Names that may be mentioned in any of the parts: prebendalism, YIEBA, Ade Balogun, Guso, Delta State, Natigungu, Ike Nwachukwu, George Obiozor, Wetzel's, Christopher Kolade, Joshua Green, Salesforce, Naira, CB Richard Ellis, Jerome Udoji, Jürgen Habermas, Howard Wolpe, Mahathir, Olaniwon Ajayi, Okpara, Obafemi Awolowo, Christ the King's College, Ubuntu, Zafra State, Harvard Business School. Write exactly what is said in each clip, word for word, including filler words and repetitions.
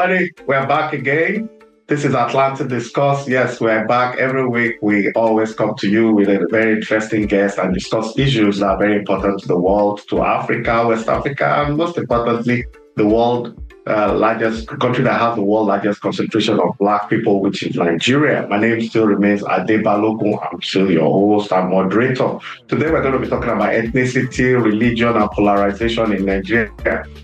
everybody. We're back again. This is Atlantic Discuss. Yes, we're back every week. We always come to you with a very interesting guest and discuss issues that are very important to the world, to Africa, West Africa, and most importantly, the world uh, largest country that has the world's largest concentration of Black people, which is Nigeria. My name still remains Ade Balogun. I'm still your host and moderator. Today, we're going to be talking about ethnicity, religion, and polarization in Nigeria,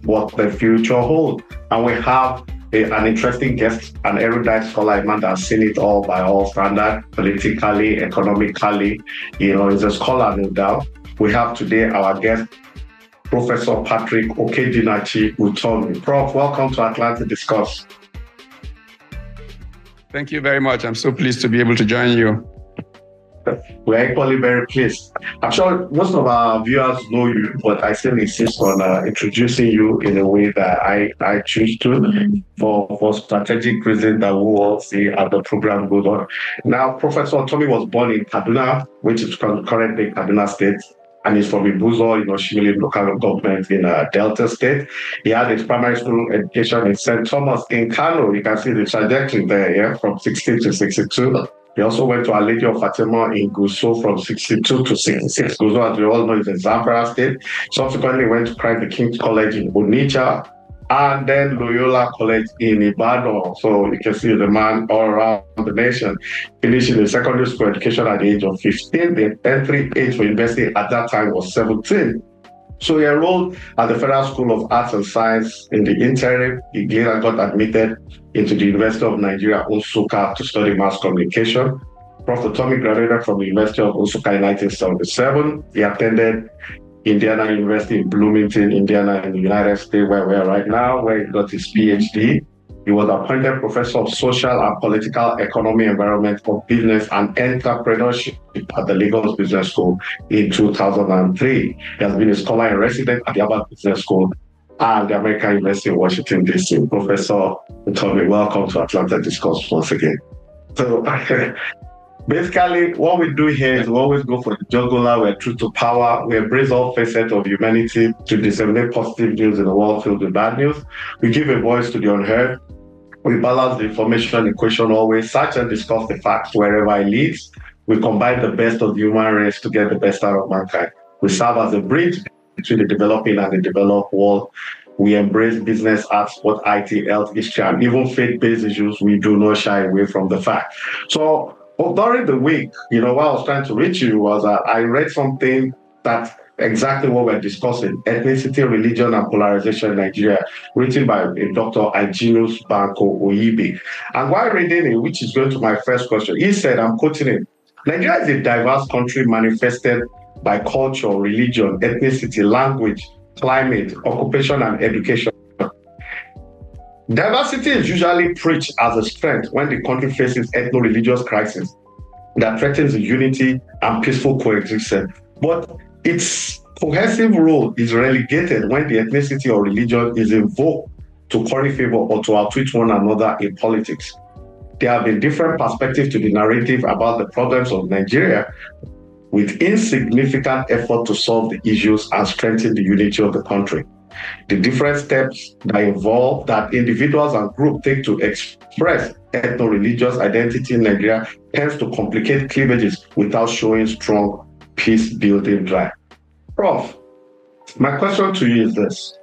what the future holds. And we have a, an interesting guest, an erudite scholar, a man that's seen it all by all standards, politically, economically. You know, he's a scholar, no doubt. We have today our guest, Professor Patrick Okedinachi Utomi. Prof, welcome to Atlantic Discuss. Thank you very much. I'm so pleased to be able to join you. We're equally very pleased. I'm sure most of our viewers know you, but I still insist on uh, introducing you in a way that I, I choose to mm-hmm. for, for strategic reasons that we'll all see as the program goes on. Now, Professor Utomi was born in Kaduna, which is currently Kaduna State, and he's from Ibuzo, you know, Oshimili local government in uh, Delta State. He had his primary school education in Saint Thomas in Kano. You can see the trajectory there, yeah, from sixteen to sixty-two. He also went to Our Lady of Fatima in Guso from sixty-two to sixty-six. Guso, as we all know, is in Zafra State. Subsequently went to Christ the King's College in Bonita, and then Loyola College in Ibadan. So you can see the man all around the nation. Finishing the secondary school education at the age of fifteen. The entry age for university at that time was seventeen. So he enrolled at the Federal School of Arts and Science in the interim. He later got admitted into the University of Nigeria, Nsukka, to study mass communication. Professor Utomi graduated from the University of Nsukka in nineteen seventy-seven. He attended Indiana University in Bloomington, Indiana, in the United States, where we are right now, where he got his PhD. He was appointed Professor of Social and Political Economy, Environment of Business and Entrepreneurship at the Lagos Business School in two thousand three. He has been a scholar in residence at the Harvard Business School and the American University in Washington, D C. Professor Utomi, welcome to Atlantic Discourse once again. So, basically, what we do here is we always go for the jugular. We're true to power. We embrace all facets of humanity to disseminate positive news in a world filled with bad news. We give a voice to the unheard. We balance the information equation always, search and discuss the facts wherever it leads. We combine the best of the human race to get the best out of mankind. We serve as a bridge between the developing and the developed world. We embrace business, art, sport, I T, health, history, and even faith-based issues. We do not shy away from the fact. So, But during the week, you know, what I was trying to reach you was uh, I read something that exactly what we're discussing, ethnicity, religion, and polarization in Nigeria, written by uh, Doctor Ajinus Banko Oyibi. And while reading it, which is going to my first question, he said, I'm quoting him, Nigeria is a diverse country manifested by culture, religion, ethnicity, language, climate, occupation, and education. Diversity is usually preached as a strength when the country faces ethno-religious crisis that threatens the unity and peaceful coexistence. But its cohesive role is relegated when the ethnicity or religion is invoked to curry favor or to outwit one another in politics. There have been different perspectives to the narrative about the problems of Nigeria, with insignificant effort to solve the issues and strengthen the unity of the country. The different steps that involve that individuals and groups take to express ethno-religious identity in Nigeria tends to complicate cleavages without showing strong peace-building drive. Prof, my question to you is this.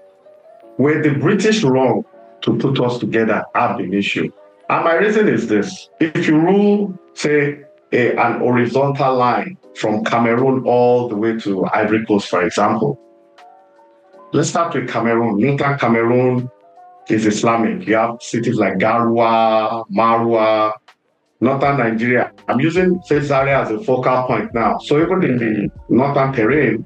Were the British wrong to put us together ab initio? And my reason is this. If you rule, say, a, an horizontal line from Cameroon all the way to Ivory Coast, for example, let's start with Cameroon. Northern Cameroon is Islamic. You have cities like Garua, Marwa, Northern Nigeria. I'm using, say, Zaria as a focal point now. So even in the northern terrain,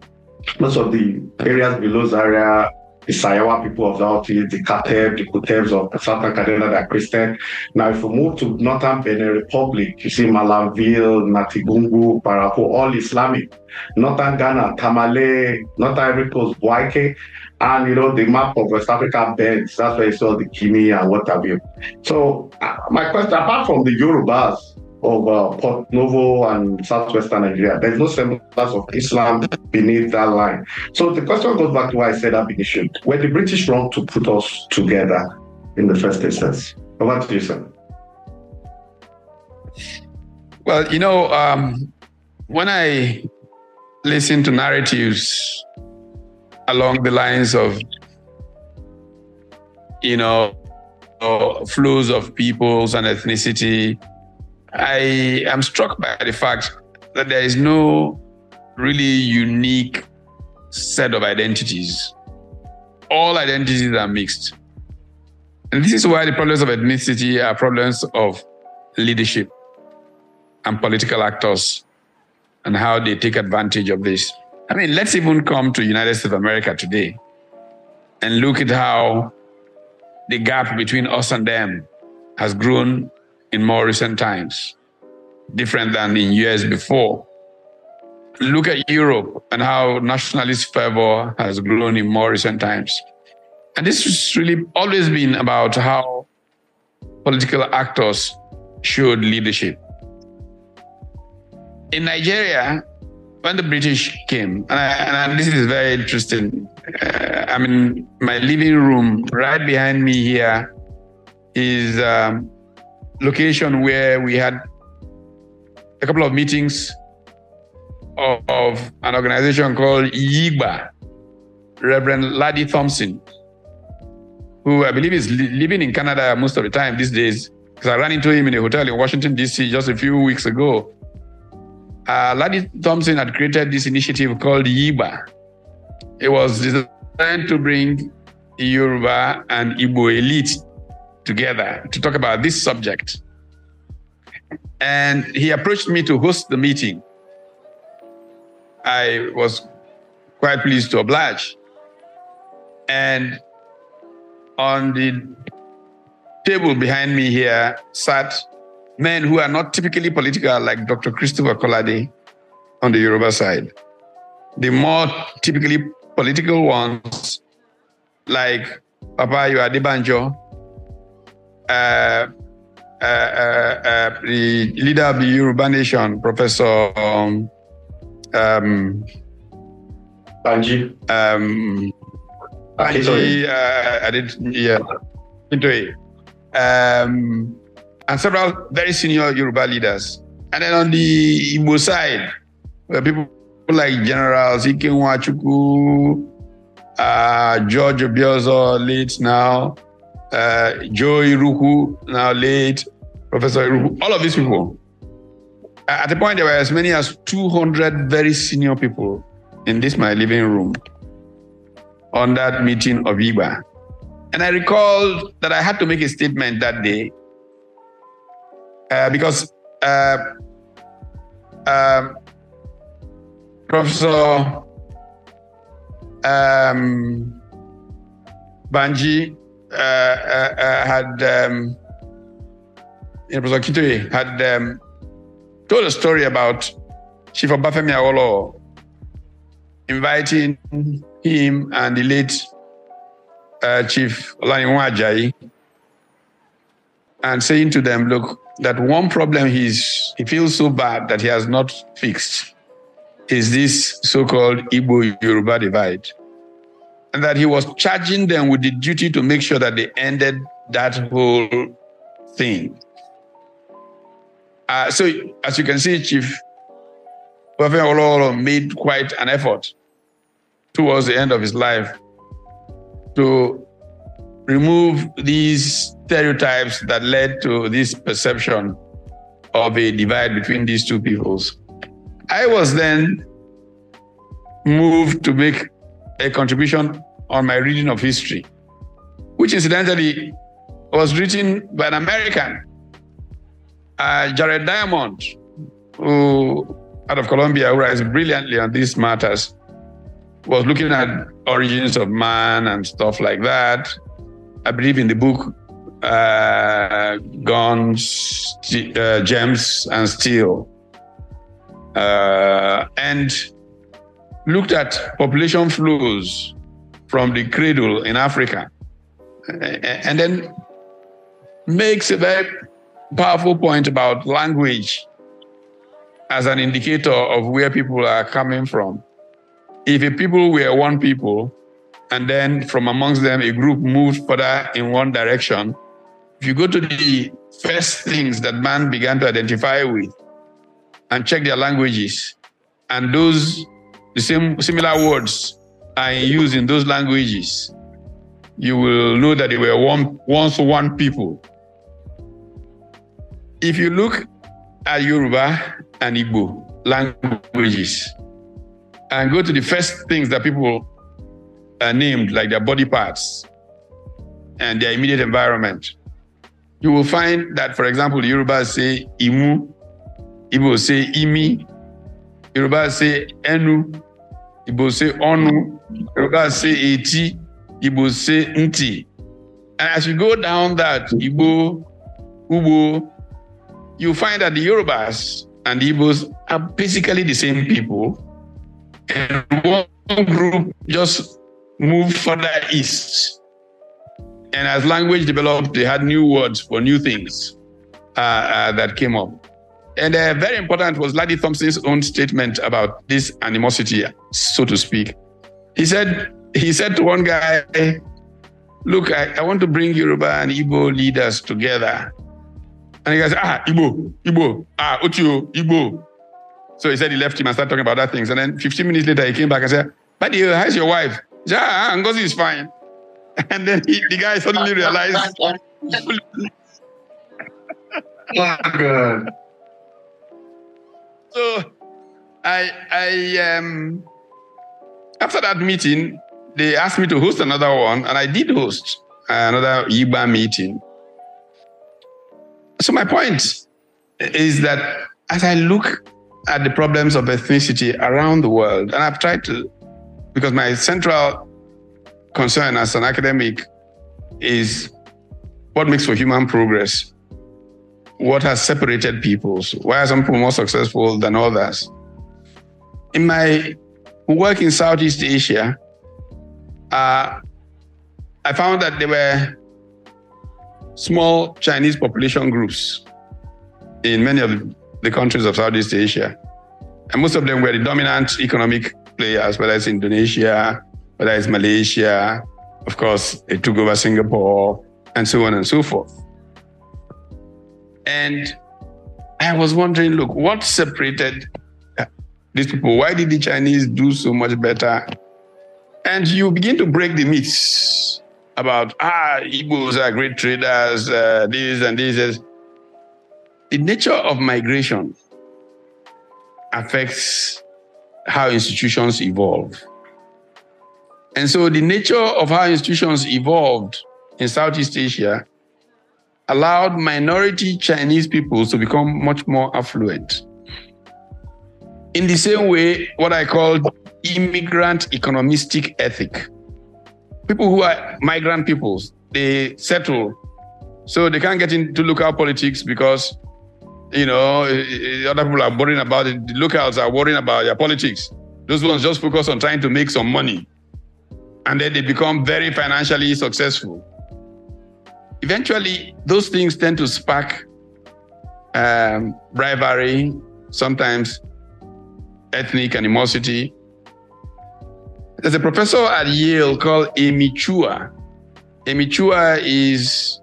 most of the areas below Zaria, the Sayawa people of the Northeast, the Kateb, the Kutebs of Southern Kaduna, that are Christian. Now, if we move to Northern Benin Republic, you see Malanville, Natigungu, Parapo, all Islamic. Northern Ghana, Tamale, Northern Ivory Coast, Bouake, and, you know, the map of West Africa beds. That's where you saw the Guinea and what have you. So, uh, my question, apart from the Yorubas of uh, Port Novo and Southwestern Nigeria, there's no semblance of Islam beneath that line. So the question goes back to why I said that being issued. Were the British wrong to put us together in the first instance. Over to you, sir. Well, you know, um, when I listen to narratives along the lines of, you know, flows of peoples and ethnicity, I am struck by the fact that there is no really unique set of identities. All identities are mixed. And this is why the problems of ethnicity are problems of leadership and political actors and how they take advantage of this. I mean, let's even come to the United States of America today and look at how the gap between us and them has grown in more recent times, different than in years before. Look at Europe and how nationalist fervor has grown in more recent times. And this has really always been about how political actors showed leadership. In Nigeria, when the British came, and, I, and this is very interesting, uh, I'm in my living room, right behind me here is a um, location where we had a couple of meetings of, of an organization called YIEBA, Reverend Ladi Thompson, who I believe is li- living in Canada most of the time these days, because I ran into him in a hotel in Washington, D C just a few weeks ago. Uh, Ladi Thompson had created this initiative called YIEBA. It was designed to bring Yoruba and Igbo elite together to talk about this subject. And he approached me to host the meeting. I was quite pleased to oblige. And on the table behind me here sat men who are not typically political, like Doctor Christopher Kolade on the Yoruba side. The more typically political ones, like Papa Ade Banjo, uh, uh, uh, uh, the leader of the Yoruba Nation, Professor um, um, Banji. Um, Banji, uh, Ade, yeah, Intoye. Um, and several very senior Yoruba leaders. And then on the Igbo side, where people like Generals Ike Nwachukwu, uh, George Obiozor, late now, uh, Joe Iruku, now late, Professor Iruku, all of these people. At the point, there were as many as two hundred very senior people in this, my living room, on that meeting of YIEBA. And I recalled that I had to make a statement that day, Uh, because uh, uh, Professor um, Banji uh, uh, uh, had, um, Professor Kitoye had um, told a story about Chief Obafemi Awolowo inviting him and the late uh, Chief Olaniwon Ajayi and saying to them, look, that one problem he's, he feels so bad that he has not fixed is this so-called Igbo-Yoruba divide. And that he was charging them with the duty to make sure that they ended that whole thing. Uh, so, as you can see, Chief Obafemi Awolowo made quite an effort towards the end of his life to remove these stereotypes that led to this perception of a divide between these two peoples. I was then moved to make a contribution on my reading of history, which incidentally was written by an American, uh, Jared Diamond, who out of Colombia, who writes brilliantly on these matters, was looking at origins of man and stuff like that. I believe in the book, uh, Guns, uh, Gems and Steel, uh, and looked at population flows from the cradle in Africa, and then makes a very powerful point about language as an indicator of where people are coming from. If a people were one people, And then from amongst them, a group moved further in one direction. If you go to the first things that man began to identify with and check their languages, and those the same similar words are used in those languages, you will know that they were one, once one people. If you look at Yoruba and Igbo languages and go to the first things that people are named, like their body parts and their immediate environment, you will find that, for example, the Yorubas say Imu, Igbo say Imi, Yoruba say Enu, Igbo say Onu, Yoruba say Eti, Igbo say Nti. And as you go down that, Igbo, Ubo, you find that the Yorubas and the Igbos are basically the same people. And one group just moved further east. And as language developed, they had new words for new things uh, uh, that came up. And uh, very important was Ladi Thompson's own statement about this animosity, so to speak. He said, he said to one guy, look, I, I want to bring Yoruba and Igbo leaders together. And he goes, ah, Igbo, Igbo, ah, Otio, Igbo. So he said he left him and started talking about other things. And then fifteen minutes later, he came back and said, buddy, how's your wife? Yeah, Ngozi is fine. And then he, the guy suddenly realized. Oh, God. So I, I um, after that meeting, they asked me to host another one. And I did host another YIEBA meeting. So my point is that as I look at the problems of ethnicity around the world, and I've tried to, because my central concern as an academic is what makes for human progress, what has separated peoples, why are some people more successful than others? In my work in Southeast Asia, uh, I found that there were small Chinese population groups in many of the countries of Southeast Asia. And most of them were the dominant economic players, whether it's Indonesia, whether it's Malaysia, of course, they took over Singapore, and so on and so forth. And I was wondering, look, what separated these people? Why did the Chinese do so much better? And you begin to break the myths about, ah, Igbos are great traders, uh, this and this, this. The nature of migration affects how institutions evolve. And so the nature of how institutions evolved in Southeast Asia allowed minority Chinese peoples to become much more affluent. In the same way, what I call immigrant economistic ethic. People who are migrant peoples, they settle. So they can't get into local politics because, you know, other people are worrying about it. The locals are worrying about their politics. Those ones just focus on trying to make some money. And then they become very financially successful. Eventually, those things tend to spark um, rivalry, sometimes ethnic animosity. There's a professor at Yale called Amy Chua. Amy Chua is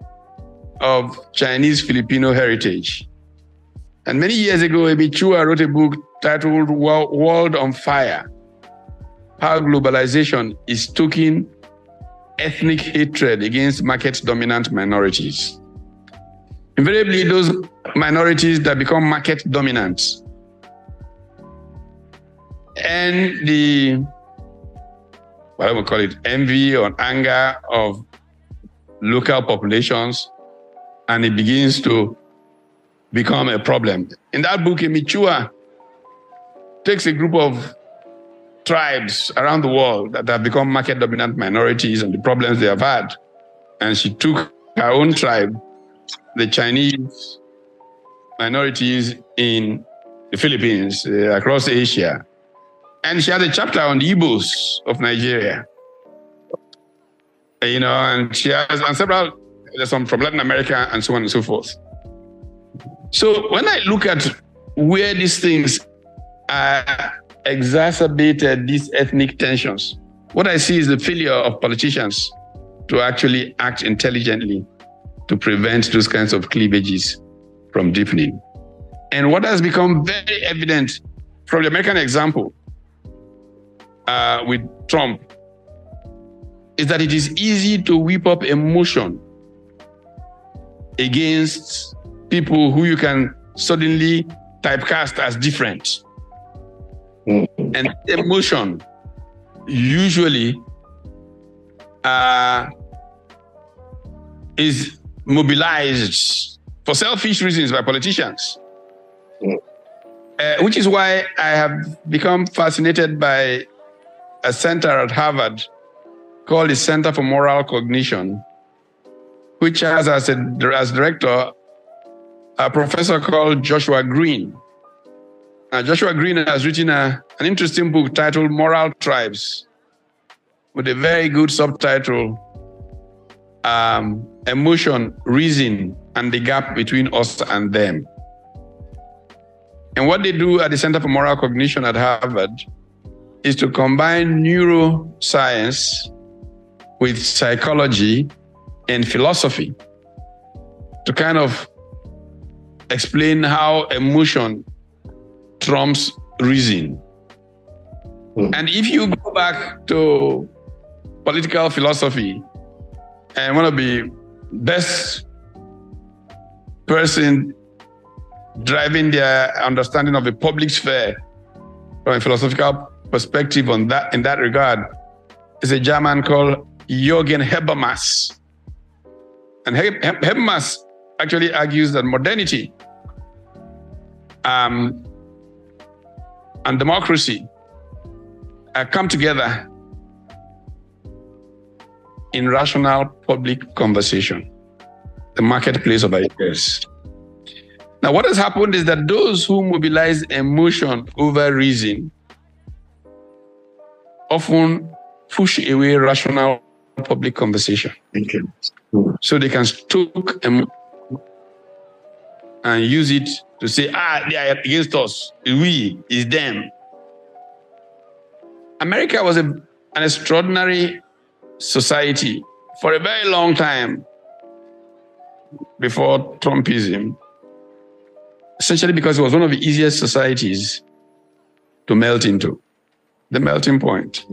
of Chinese Filipino heritage. And many years ago, Amy Chua wrote a book titled World on Fire, How Globalization is Stoking Ethnic Hatred Against Market-Dominant Minorities. Invariably, those minorities that become market-dominant and the whatever we call it, envy or anger of local populations, and it begins to become a problem. In that book, Amy Chua takes a group of tribes around the world that have become market-dominant minorities and the problems they have had. And she took her own tribe, the Chinese minorities in the Philippines, uh, across Asia, and she had a chapter on the Igbos of Nigeria. You know, and she has and several, there's some from Latin America and so on and so forth. So when I look at where these things are exacerbated, these ethnic tensions, What I see is the failure of politicians to actually act intelligently to prevent those kinds of cleavages from deepening. And what has become very evident from the American example uh, with Trump is that it is easy to whip up emotion against people who you can suddenly typecast as different. And emotion usually uh, is mobilized for selfish reasons by politicians. Uh, which is why I have become fascinated by a center at Harvard called the Center for Moral Cognition, which has as, a, as director a professor called Joshua Green. Uh, Joshua Green has written a, an interesting book titled Moral Tribes, with a very good subtitle, um, Emotion, Reason, and the Gap Between Us and Them. And what they do at the Center for Moral Cognition at Harvard is to combine neuroscience with psychology and philosophy to kind of explain how emotion trumps reason. Mm. And if you go back to political philosophy, and one of the best person driving their understanding of the public sphere from a philosophical perspective on that, in that regard, is a German called Jürgen Habermas. And Habermas actually argues that modernity um, and democracy uh, come together in rational public conversation, the marketplace of ideas. Now, what has happened is that those who mobilize emotion over reason often push away rational public conversation. Okay. So they can stoke emotion and use it to say, ah, they are against us. We, is them. America was a, an extraordinary society for a very long time before Trumpism, essentially because it was one of the easiest societies to melt into, the melting point.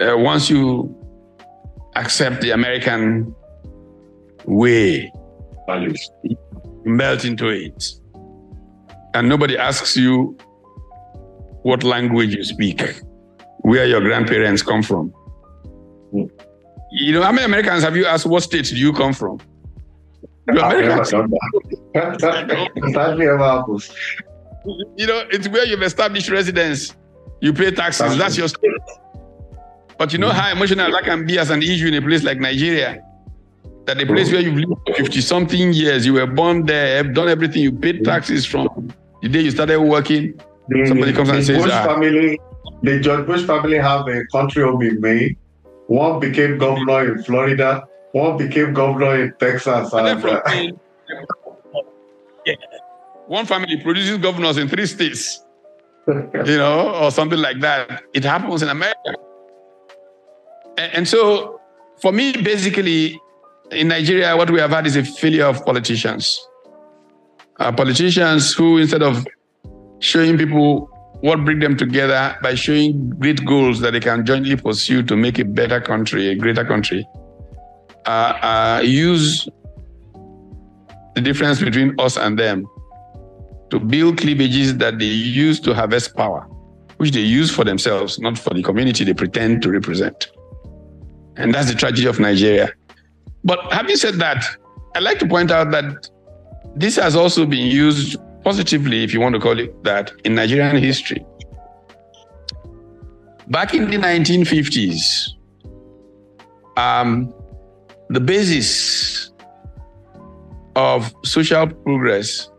Uh, once you accept the American way, values, you melt into it. And nobody asks you what language you speak, where your grandparents come from. Mm. You know, how many Americans have you asked, what state do you come from? You know, it's where you've established residence. You pay taxes. That's your state. But you know how emotional that can be as an issue in a place like Nigeria, that the place where you've lived for fifty-something years, you were born there, have done everything, you paid taxes from the day you started working. The, somebody comes the and says, Bush ah, family, the George Bush family have a country home in Maine. One became governor in Florida. One became governor in Texas. And from, yeah. One family produces governors in three states, you know, or something like that. It happens in America. And, and so, for me, basically, in Nigeria, what we have had is a failure of politicians. Uh, politicians who, instead of showing people what brings them together by showing great goals that they can jointly pursue to make a better country, a greater country, Uh, uh, use the difference between us and them to build cleavages that they use to harvest power, which they use for themselves, not for the community they pretend to represent. And that's the tragedy of Nigeria. But having said that, I'd like to point out that this has also been used positively, if you want to call it that, in Nigerian history. Back in the nineteen fifties, um, the basis of social progress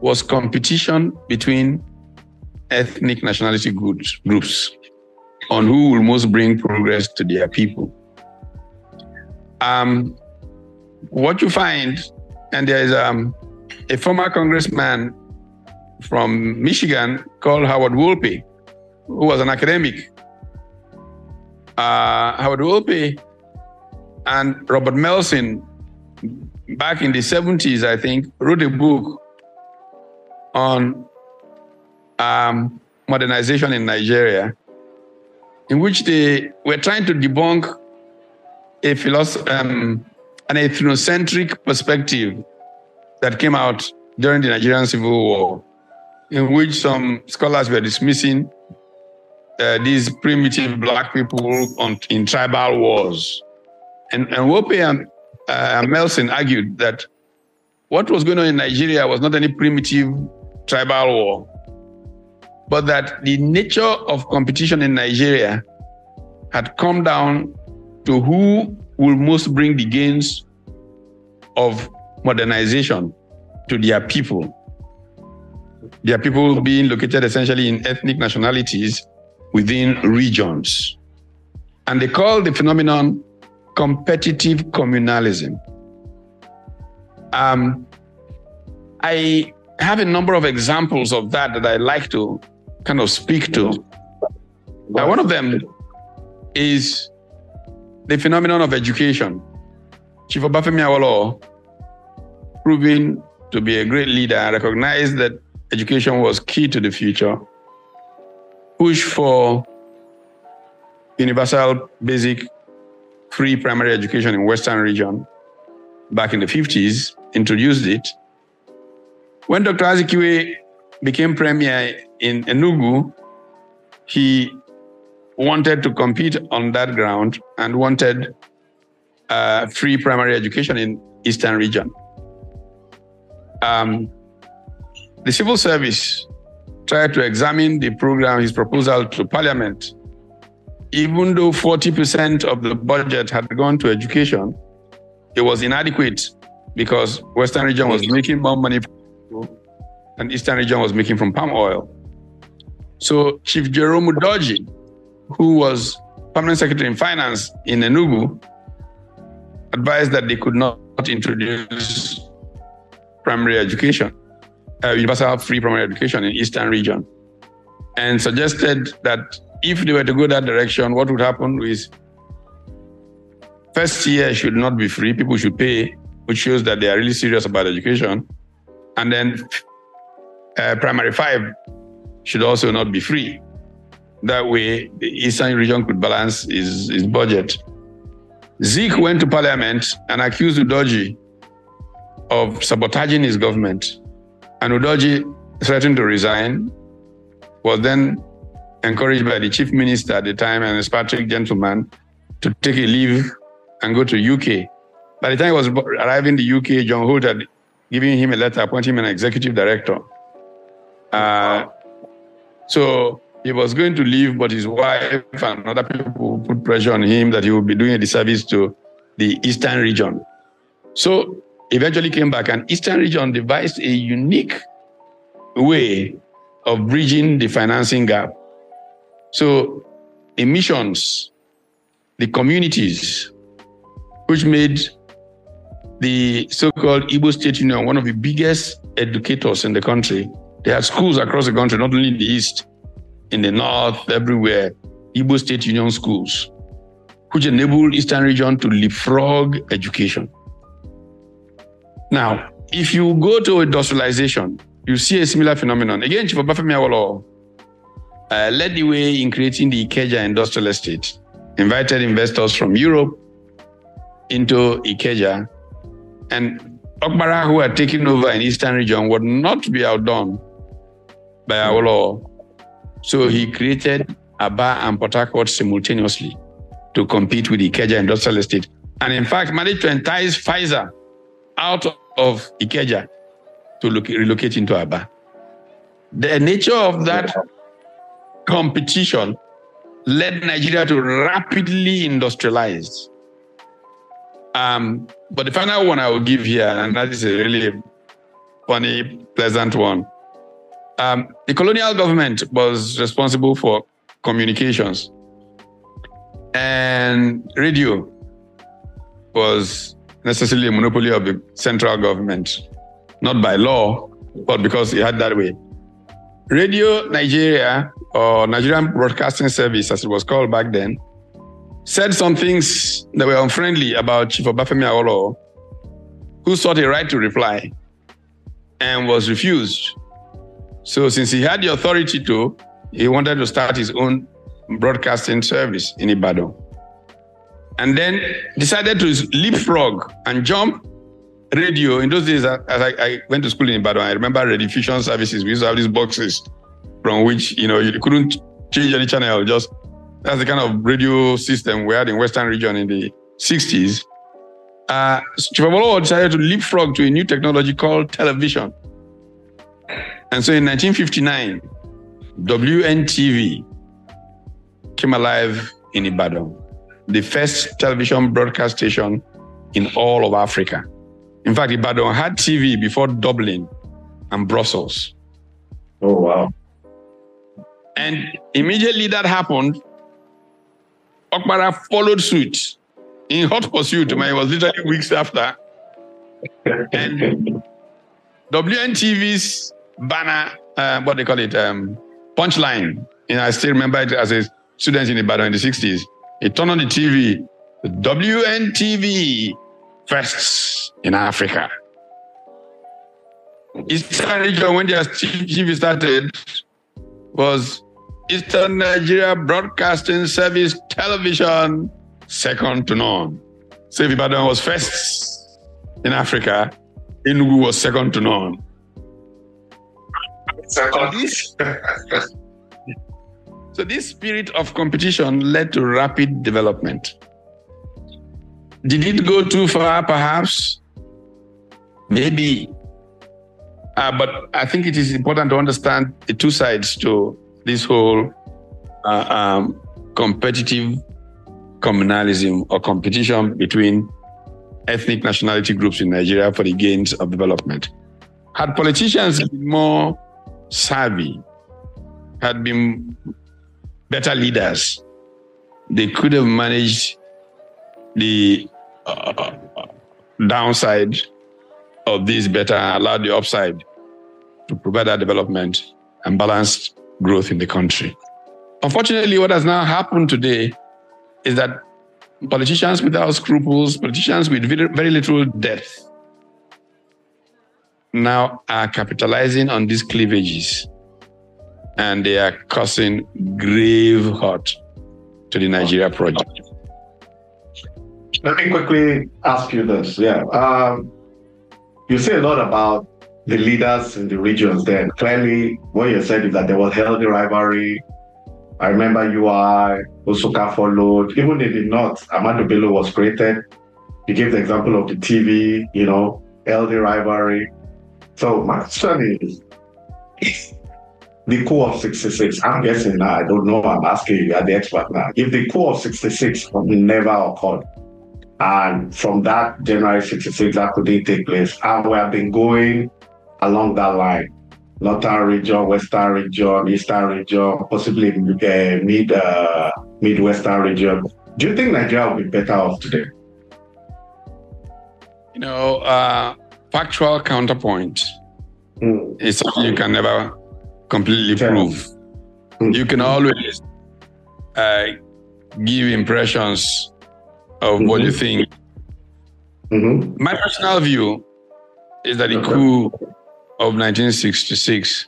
was competition between ethnic nationality groups on who will most bring progress to their people. Um, what you find, and there is um, a former congressman from Michigan called Howard Wolpe, who was an academic, uh, Howard Wolpe and Robert Melson, back in the seventies, I think, wrote a book on um, modernization in Nigeria, in which they were trying to debunk a philosoph- um, an ethnocentric perspective that came out during the Nigerian Civil War, in which some scholars were dismissing uh, these primitive black people on, in tribal wars. And, and Wolpe and uh, Melson argued that what was going on in Nigeria was not any primitive tribal war, but that the nature of competition in Nigeria had come down to who will most bring the gains of modernization to their people. Their people being located essentially in ethnic nationalities within regions. And they call the phenomenon competitive communalism. Um, I have a number of examples of that that I like to kind of speak to. Now, one of them is the phenomenon of education. Chief Obafemi Awolowo, proving to be a great leader, recognized that education was key to the future, pushed for universal, basic, free primary education in Western region back in the fifties, introduced it. When Doctor Azikiwe became premier in Enugu, he wanted to compete on that ground and wanted uh, free primary education in Eastern region. Um, the civil service tried to examine the program, his proposal to parliament. Even though forty percent of the budget had gone to education, it was inadequate because Western region was making more money and Eastern region was making from palm oil. So Chief Jerome Udoji, who was permanent secretary in finance in Enugu, advised that they could not introduce primary education, uh, universal free primary education in Eastern region, and suggested that if they were to go that direction, what would happen is first year should not be free, people should pay, which shows that they are really serious about education. And then uh, primary five should also not be free. That way, the Eastern region could balance his, his budget. Zeke went to parliament and accused Udoji of sabotaging his government. And Udoji threatened to resign, was then encouraged by the chief minister at the time and a Patrick gentleman to take a leave and go to U K. By the time he was arriving in the U K, John Holt had given him a letter, appointing him an executive director. Uh, so he was going to leave, but his wife and other people put pressure on him that he would be doing a disservice to the Eastern region. So eventually came back, and Eastern region devised a unique way of bridging the financing gap. So emissions, the communities, which made the so-called Igbo State Union one of the biggest educators in the country. They had schools across the country, not only in the East, in the North, everywhere, Igbo State Union schools, which enabled Eastern region to leapfrog education. Now, if you go to industrialization, you see a similar phenomenon. Again, Chief Obafemi Awolowo Uh, led the way in creating the Ikeja Industrial Estate, invited investors from Europe into Ikeja. And Okpara, who had taken over in Eastern region, would not be outdone by Awolowo. So he created Aba and Port Harcourt simultaneously to compete with Ikeja Industrial Estate. And in fact, managed to entice Pfizer out of Ikeja to look, relocate into Aba. The nature of that competition led Nigeria to rapidly industrialize. Um, but the final one I will give here, and that is a really funny, pleasant one. Um, the colonial government was responsible for communications, and radio was necessarily a monopoly of the central government, not by law, but because it had that way. Radio Nigeria, or Nigerian Broadcasting Service, as it was called back then, said some things that were unfriendly about Chief Obafemi Awolowo, who sought a right to reply and was refused. So since he had the authority to, he wanted to start his own broadcasting service in Ibadan. And then decided to leapfrog and jump radio. In those days, as I, I went to school in Ibadan, I remember rediffusion services. We used to have these boxes from which, you know, you couldn't change any channel. Just that's the kind of radio system we had in Western region in the sixties. Uh, Chief Awolowo decided to leapfrog to a new technology called television. And so in nineteen fifty-nine, W N T V came alive in Ibadan, the first television broadcast station in all of Africa. In fact, Ibadan had T V before Dublin and Brussels. Oh, wow. And immediately that happened, Okpara followed suit in hot pursuit. It was literally weeks after. And W N T V's banner, uh, what they call it, um, punchline. You know, I still remember it as a student in Ibadan in the sixties. He turned on the T V, W N T V, first in Africa. Eastern region, when their T V started, was Eastern Nigeria Broadcasting Service Television, second to none. So if Ibadan was first in Africa, Enugu was second to none. So this, so this spirit of competition led to rapid development. Did it go too far, perhaps? Maybe. Uh, but I think it is important to understand the two sides to this whole uh, um, competitive communalism or competition between ethnic nationality groups in Nigeria for the gains of development. Had politicians been more savvy, had been better leaders, they could have managed the uh, downside of this better, allowed the upside to provide that development and balanced growth in the country. Unfortunately, what has now happened today is that politicians without scruples, politicians with very little depth, now are capitalizing on these cleavages and they are causing grave hurt to the Nigeria project. Let me quickly ask you this. Yeah. Um, you say a lot about the leaders in the regions then. Clearly, what you said is that there was healthy rivalry. I remember U I, Nsukka followed, even in the north, Ahmadu Bello was created. You gave the example of the T V, you know, healthy rivalry. So my question is, if the coup of sixty-six, I'm guessing now, I don't know, I'm asking you, you are the expert now. If the coup of sixty-six never occurred, and from that January sixty-six, that couldn't take place, and we have been going along that line, Northern region, Western region, Eastern region, possibly uh, mid, uh, Midwestern region. Do you think Nigeria will be better off today? You know, uh, factual counterpoint mm. is something you can never completely Tell prove. Mm. You can always uh, give impressions of mm-hmm. what you think. Mm-hmm. My personal view is that the okay. coup of nineteen sixty-six,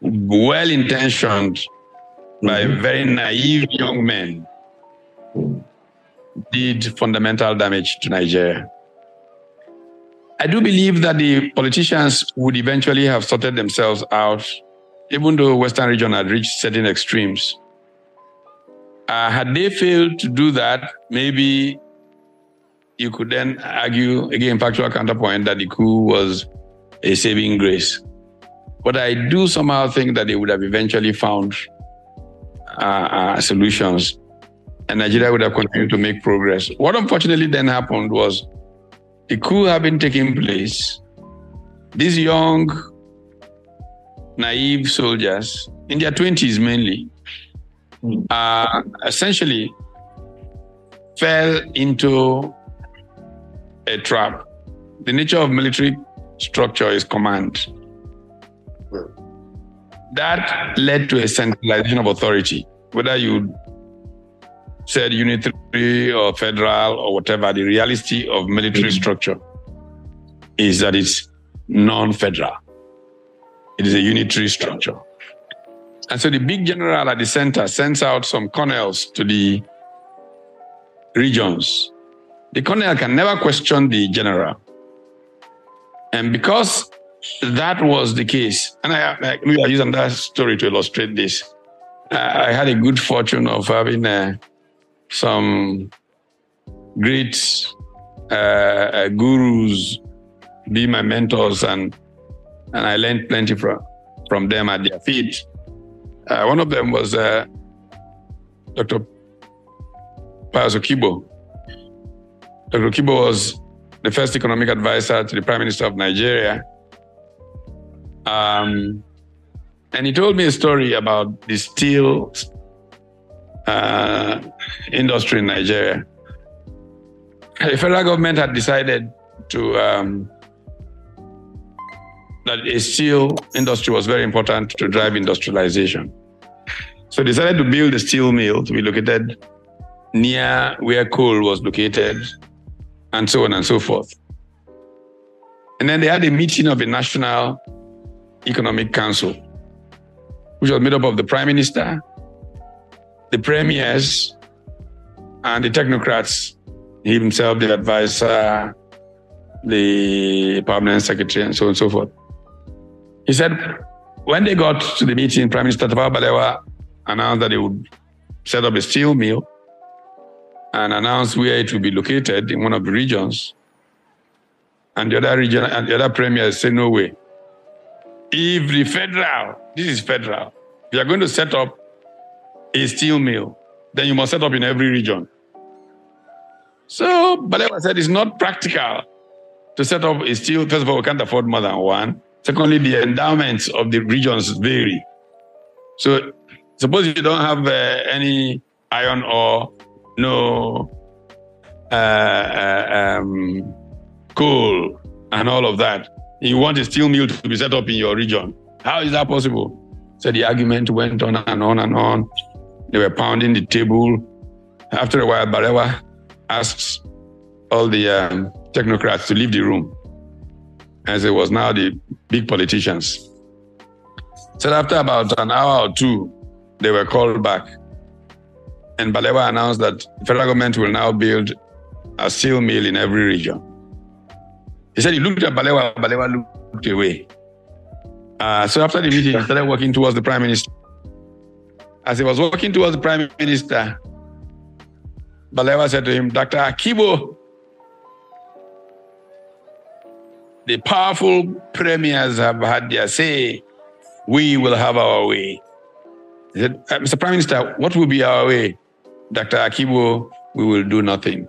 well-intentioned mm-hmm. by very naive young men, did fundamental damage to Nigeria. I do believe that the politicians would eventually have sorted themselves out, even though Western region had reached certain extremes. Uh, had they failed to do that, maybe you could then argue, again, factual counterpoint, that the coup was a saving grace. But I do somehow think that they would have eventually found uh, uh, solutions and Nigeria would have continued to make progress. What unfortunately then happened was the coup having taken place, these young, naive soldiers, in their twenties mainly, Uh, essentially fell into a trap. The nature of military structure is command. That led to a centralization of authority. Whether you said unitary or federal or whatever, the reality of military mm-hmm. structure is that it's non-federal. It is a unitary structure. And so the big general at the center sends out some colonels to the regions. The colonel can never question the general. And because that was the case, and I, I, I use that story to illustrate this, I had a good fortune of having uh, some great uh, uh, gurus be my mentors, and and I learned plenty from, from them at their feet. Uh, one of them was uh, Doctor Pius Okibo. Doctor Okibo was the first economic advisor to the Prime Minister of Nigeria. Um, and he told me a story about the steel uh, industry in Nigeria. The federal government had decided to um, that a steel industry was very important to drive industrialization. So they decided to build a steel mill to be located near where coal was located, and so on and so forth. And then they had a meeting of a National Economic Council, which was made up of the Prime Minister, the premiers, and the technocrats, he himself, the advisor, the permanent secretary, and so on and so forth. He said, when they got to the meeting, Prime Minister Tafawa Balewa announced that they would set up a steel mill and announce where it would be located in one of the regions. And the other region, and the other premier said, no way. If the federal, this is federal, if you are going to set up a steel mill, then you must set up in every region. So Balewa said, it's not practical to set up a steel. First of all, we can't afford more than one. Secondly, the endowments of the regions vary. So suppose you don't have uh, any iron ore, no uh, um, coal, and all of that. You want a steel mill to be set up in your region. How is that possible? So the argument went on and on and on. They were pounding the table. After a while, Balewa asked all the um, technocrats to leave the room, as it was now the big politicians. So after about an hour or two, they were called back. And Balewa announced that the federal government will now build a steel mill in every region. He said he looked at Balewa, Balewa looked away. Uh, so after the meeting, he started walking towards the Prime Minister. As he was walking towards the Prime Minister, Balewa said to him, Doctor Akibo, the powerful premiers have had their say. We will have our way. He said, Mister Prime Minister, what will be our way? Doctor Akibo, we will do nothing.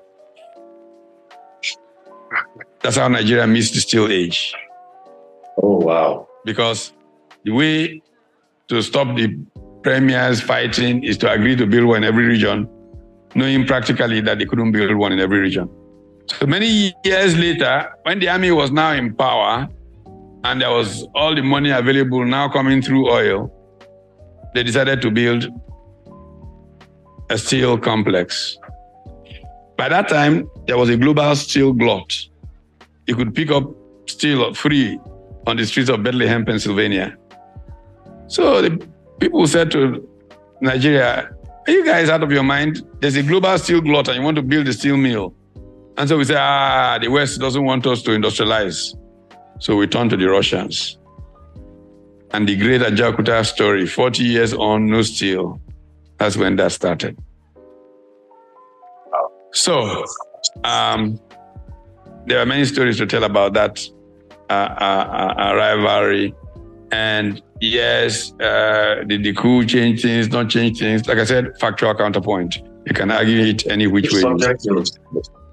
That's how Nigeria missed the steel age. Oh, wow. Because the way to stop the premiers fighting is to agree to build one in every region, knowing practically that they couldn't build one in every region. So many years later, when the army was now in power and there was all the money available now coming through oil, they decided to build a steel complex. By that time, there was a global steel glut. You could pick up steel free on the streets of Bethlehem, Pennsylvania. So the people said to Nigeria, are you guys out of your mind? There's a global steel glut and you want to build a steel mill. And so we said, ah, the West doesn't want us to industrialize. So we turned to the Russians. And the great Ajaokuta story, forty years on, no steel. That's when that started. So um, there are many stories to tell about that uh, uh, uh, rivalry. And yes, uh, did the coup change things, not change things? Like I said, factual counterpoint. You can argue it any which way.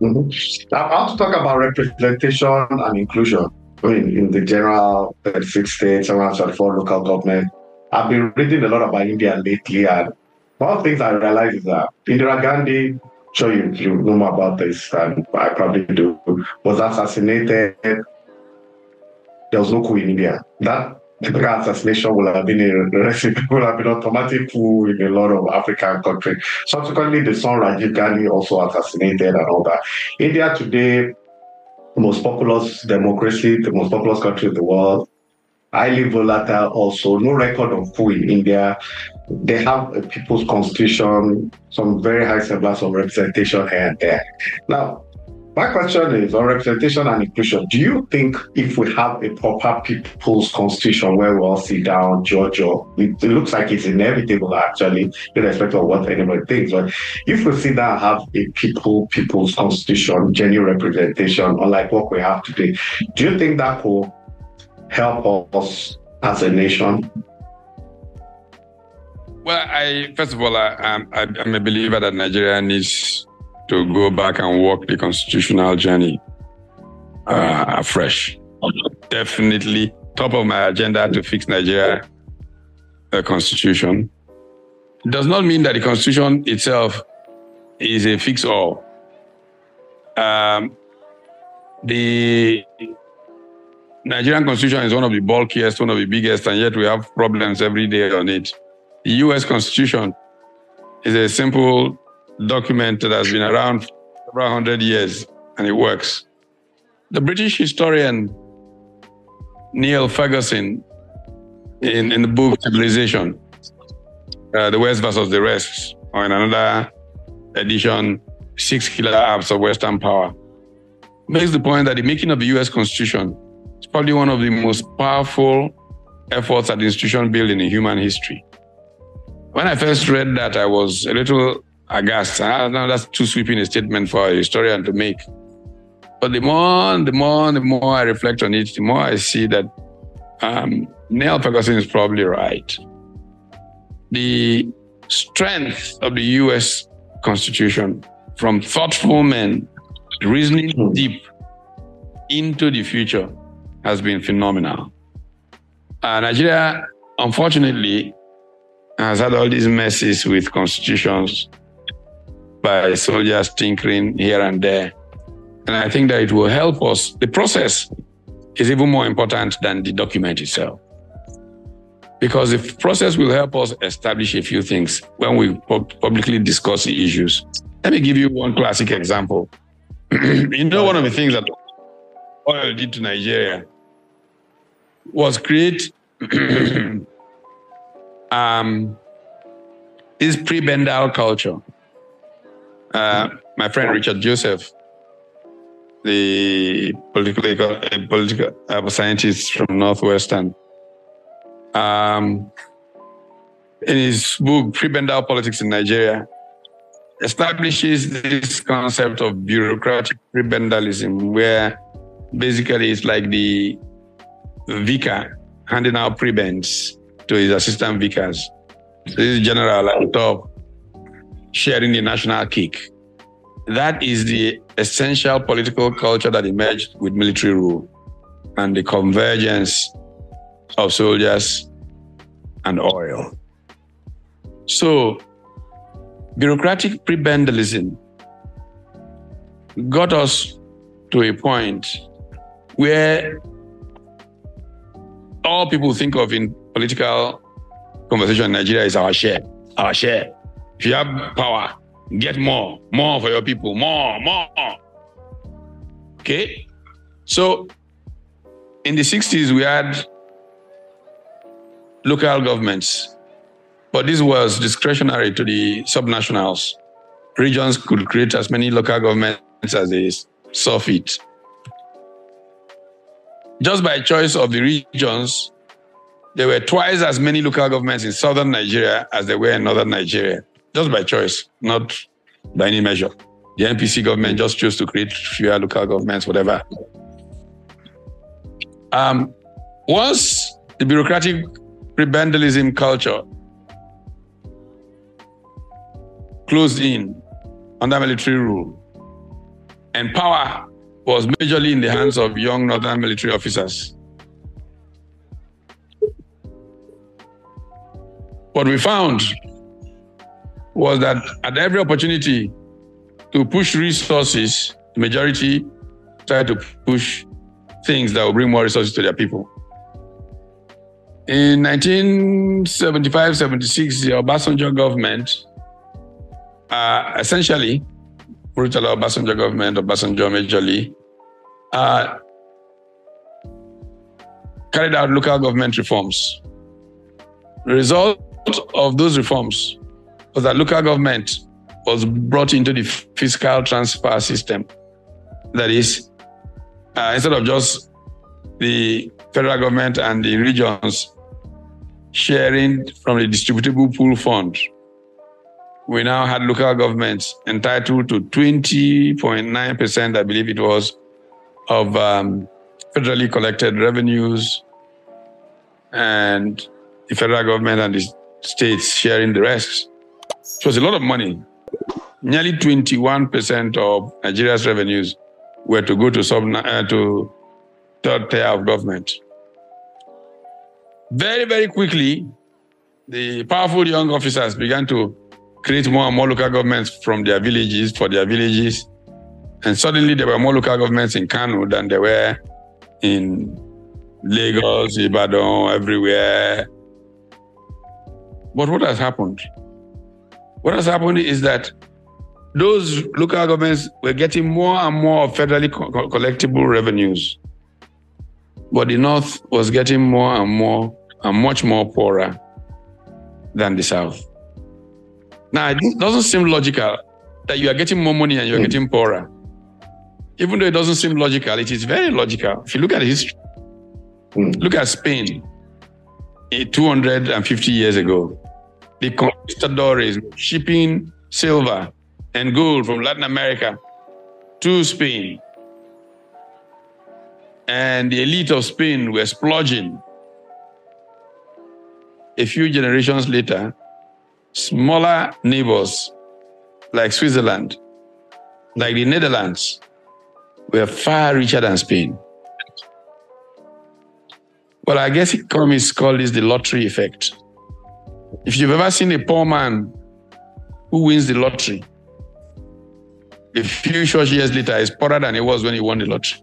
Mm-hmm. I want to talk about representation and inclusion in, in the general thirty-six states, around thirty-four local government. I've been reading a lot about India lately, and one of the things I realized is that Indira Gandhi, I'm sure you, you know more about this, and I probably do, was assassinated. There was no coup in India. That Political assassination will have been a recipe, will have been automatic coup in a lot of African countries. Subsequently, the son Rajiv Gandhi also assassinated and all that. India today, the most populous democracy, the most populous country in the world, highly volatile also, no record of coup in India. They have a people's constitution, some very high semblance of representation here and there. Now, my question is on representation and inclusion. Do you think if we have a proper people's constitution where we all sit down, judge, or it, it looks like it's inevitable actually, irrespective of what anybody thinks, but if we sit down and have a people, people's constitution, genuine representation, unlike what we have today, do you think that will help us as a nation? Well, I first of all, I, I'm, I'm a believer that Nigeria needs to go back and walk the constitutional journey uh, afresh. Definitely top of my agenda to fix Nigeria, the constitution. It does not mean that the constitution itself is a fix-all. Um, the Nigerian constitution is one of the bulkiest, one of the biggest, and yet we have problems every day on it. The U S constitution is a simple document that has been around for several hundred years, and it works. The British historian Neil Ferguson, in, in the book Civilization, uh, The West versus the Rest, or in another edition, Six Killer Apps of Western Power, makes the point that the making of the U S Constitution is probably one of the most powerful efforts at institution building in human history. When I first read that, I was a little aghast. Now that's too sweeping a statement for a historian to make. But the more, the more, the more I reflect on it, the more I see that um, Neil Ferguson is probably right. The strength of the U S Constitution, from thoughtful men reasoning deep into the future, has been phenomenal. Uh, Nigeria, unfortunately, has had all these messes with constitutions by soldiers tinkering here and there. And I think that it will help us. The process is even more important than the document itself, because the process will help us establish a few things when we pub- publicly discuss the issues. Let me give you one classic example. You know, one of the things that oil did to Nigeria was create um, this prebendal culture. Uh, my friend Richard Joseph, the political, political scientist from Northwestern, um, in his book, Prebendal Politics in Nigeria, establishes this concept of bureaucratic prebendalism, where basically it's like the vicar handing out prebends to his assistant vicars. So this is general at the top, sharing the national cake. That is the essential political culture that emerged with military rule and the convergence of soldiers and oil. So, bureaucratic prebendalism got us to a point where all people think of in political conversation in Nigeria is our share, our share. If you have power, get more, more for your people, more, more. Okay? So, in the sixties, we had local governments, but this was discretionary to the subnationals. Regions could create as many local governments as they saw fit. Just by choice of the regions, there were twice as many local governments in southern Nigeria as there were in northern Nigeria. Just by choice, not by any measure. The N P C government just chose to create fewer local governments, whatever. Um, once the bureaucratic prebendalism culture closed in under military rule, and power was majorly in the hands of young northern military officers, what we found was that at every opportunity to push resources, the majority tried to push things that will bring more resources to their people. In nineteen seventy-five seventy-six, the Obasanjo government, uh, essentially, Urutala Obasanjo government, Obasanjo majorly, uh, carried out local government reforms. The result of those reforms was that local government was brought into the fiscal transfer system. That is, uh, instead of just the federal government and the regions sharing from the distributable pool fund, we now had local governments entitled to twenty point nine percent, I believe it was, of um, federally collected revenues, and the federal government and the states sharing the rest. It was a lot of money. Nearly twenty-one percent of Nigeria's revenues were to go to, sub, uh, to third tier of government. Very, very quickly, the powerful young officers began to create more and more local governments from their villages, for their villages. And suddenly there were more local governments in Kano than there were in Lagos, Ibadan, everywhere. But what has happened? What has happened is that those local governments were getting more and more federally co- collectible revenues. But the North was getting more and more and much more poorer than the South. Now, it doesn't seem logical that you are getting more money and you are mm. getting poorer. Even though it doesn't seem logical, it is very logical. If you look at history, mm. look at Spain, two hundred fifty years ago, the conquistadores shipping silver and gold from Latin America to Spain. And the elite of Spain were splurging. A few generations later, smaller neighbors like Switzerland, like the Netherlands, were far richer than Spain. Well, I guess economists call this the lottery effect. If you've ever seen a poor man who wins the lottery, a few short years later, he's poorer than he was when he won the lottery.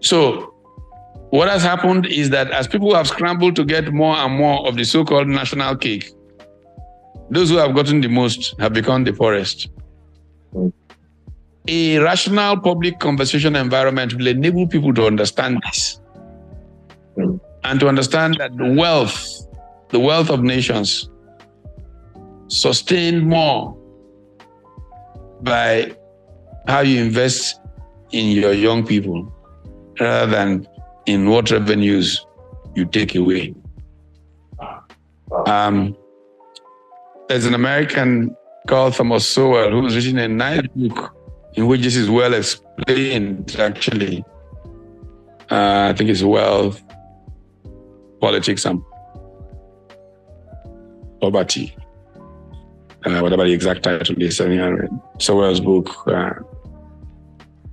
So what has happened is that as people have scrambled to get more and more of the so-called national cake, those who have gotten the most have become the poorest. A rational public conversation environment will enable people to understand this and to understand that the wealth, the wealth of nations, sustained more by how you invest in your young people rather than in what revenues you take away. Um, there's an American called Thomas Sowell who's written a nice book in which this is well explained, actually. Uh, I think it's Wealth, Politics, and Poverty. Uh, whatever the exact title is, I mean, Sowell's book. Uh,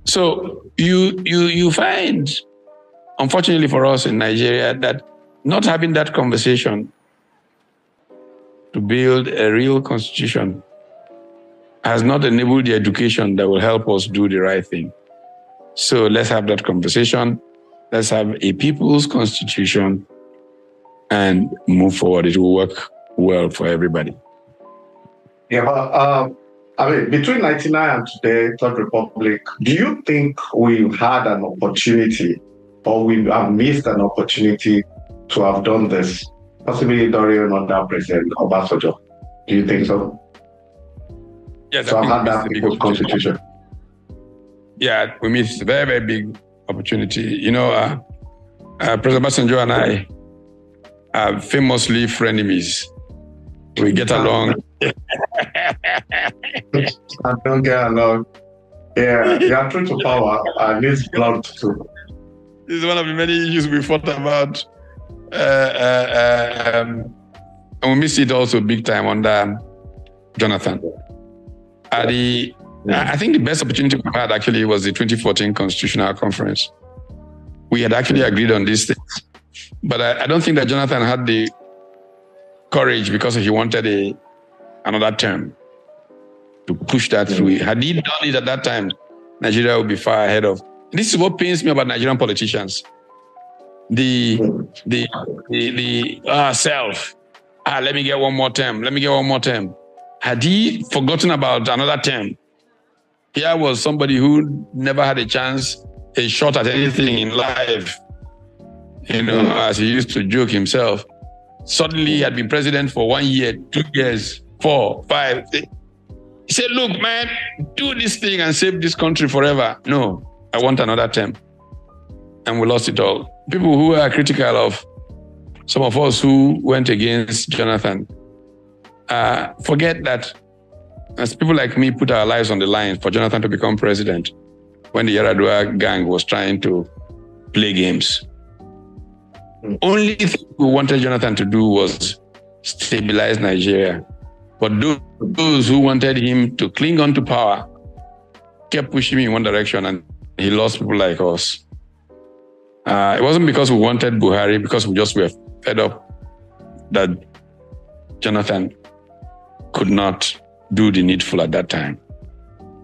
So you you you find, unfortunately for us in Nigeria, that not having that conversation to build a real constitution has not enabled the education that will help us do the right thing. So let's have that conversation. Let's have a people's constitution and move forward. It will work well for everybody. Yeah. Uh, I mean, between ninety-nine and today, Third Republic, do you think we've had an opportunity or we have missed an opportunity to have done this, possibly during under President Obasanjo? Do you think so? Yes, so I think we missed a big opportunity. Constitution. Yeah, we missed a very, very big opportunity. You know, uh, uh, President Obasanjo and I are famously frenemies. We get along. I don't get along. Yeah, you are true to power. And it's blunt too. This is one of the many issues we fought about. Uh, uh, um, and we missed it also big time under Jonathan. Uh, the, I think the best opportunity we had actually was the twenty fourteen Constitutional Conference. We had actually agreed on these things. But I, I don't think that Jonathan had the courage because he wanted a another term to push that through. Had he done it at that time, Nigeria would be far ahead of. This is what pains me about Nigerian politicians. the the the, the herself. Ah, let me get one more term. Let me get one more term. Had he forgotten about another term? Here was somebody who never had a chance, a shot at anything in life. You know, as he used to joke himself. Suddenly he had been president for one year, two years, four, five. He said, look, man, do this thing and save this country forever. No, I want another term. And we lost it all. People who are critical of some of us who went against Jonathan, uh, forget that as people like me put our lives on the line for Jonathan to become president when the Yaradua gang was trying to play games. Only thing we wanted Jonathan to do was stabilize Nigeria. But those who wanted him to cling on to power kept pushing him in one direction, and he lost people like us. Uh, it wasn't because we wanted Buhari, because we just were fed up that Jonathan could not do the needful at that time.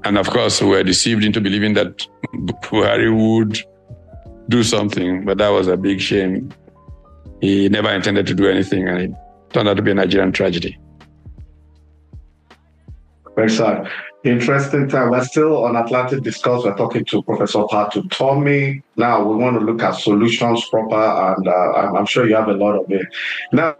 And of course, we were deceived into believing that Buhari would do something, but that was a big shame. He never intended to do anything, and it turned out to be a Nigerian tragedy. Very sad. Interesting time. We're still on Atlantic Discuss. We're talking to Professor Patrick Utomi. Now, we want to look at solutions proper, and uh, I'm sure you have a lot of it. Now,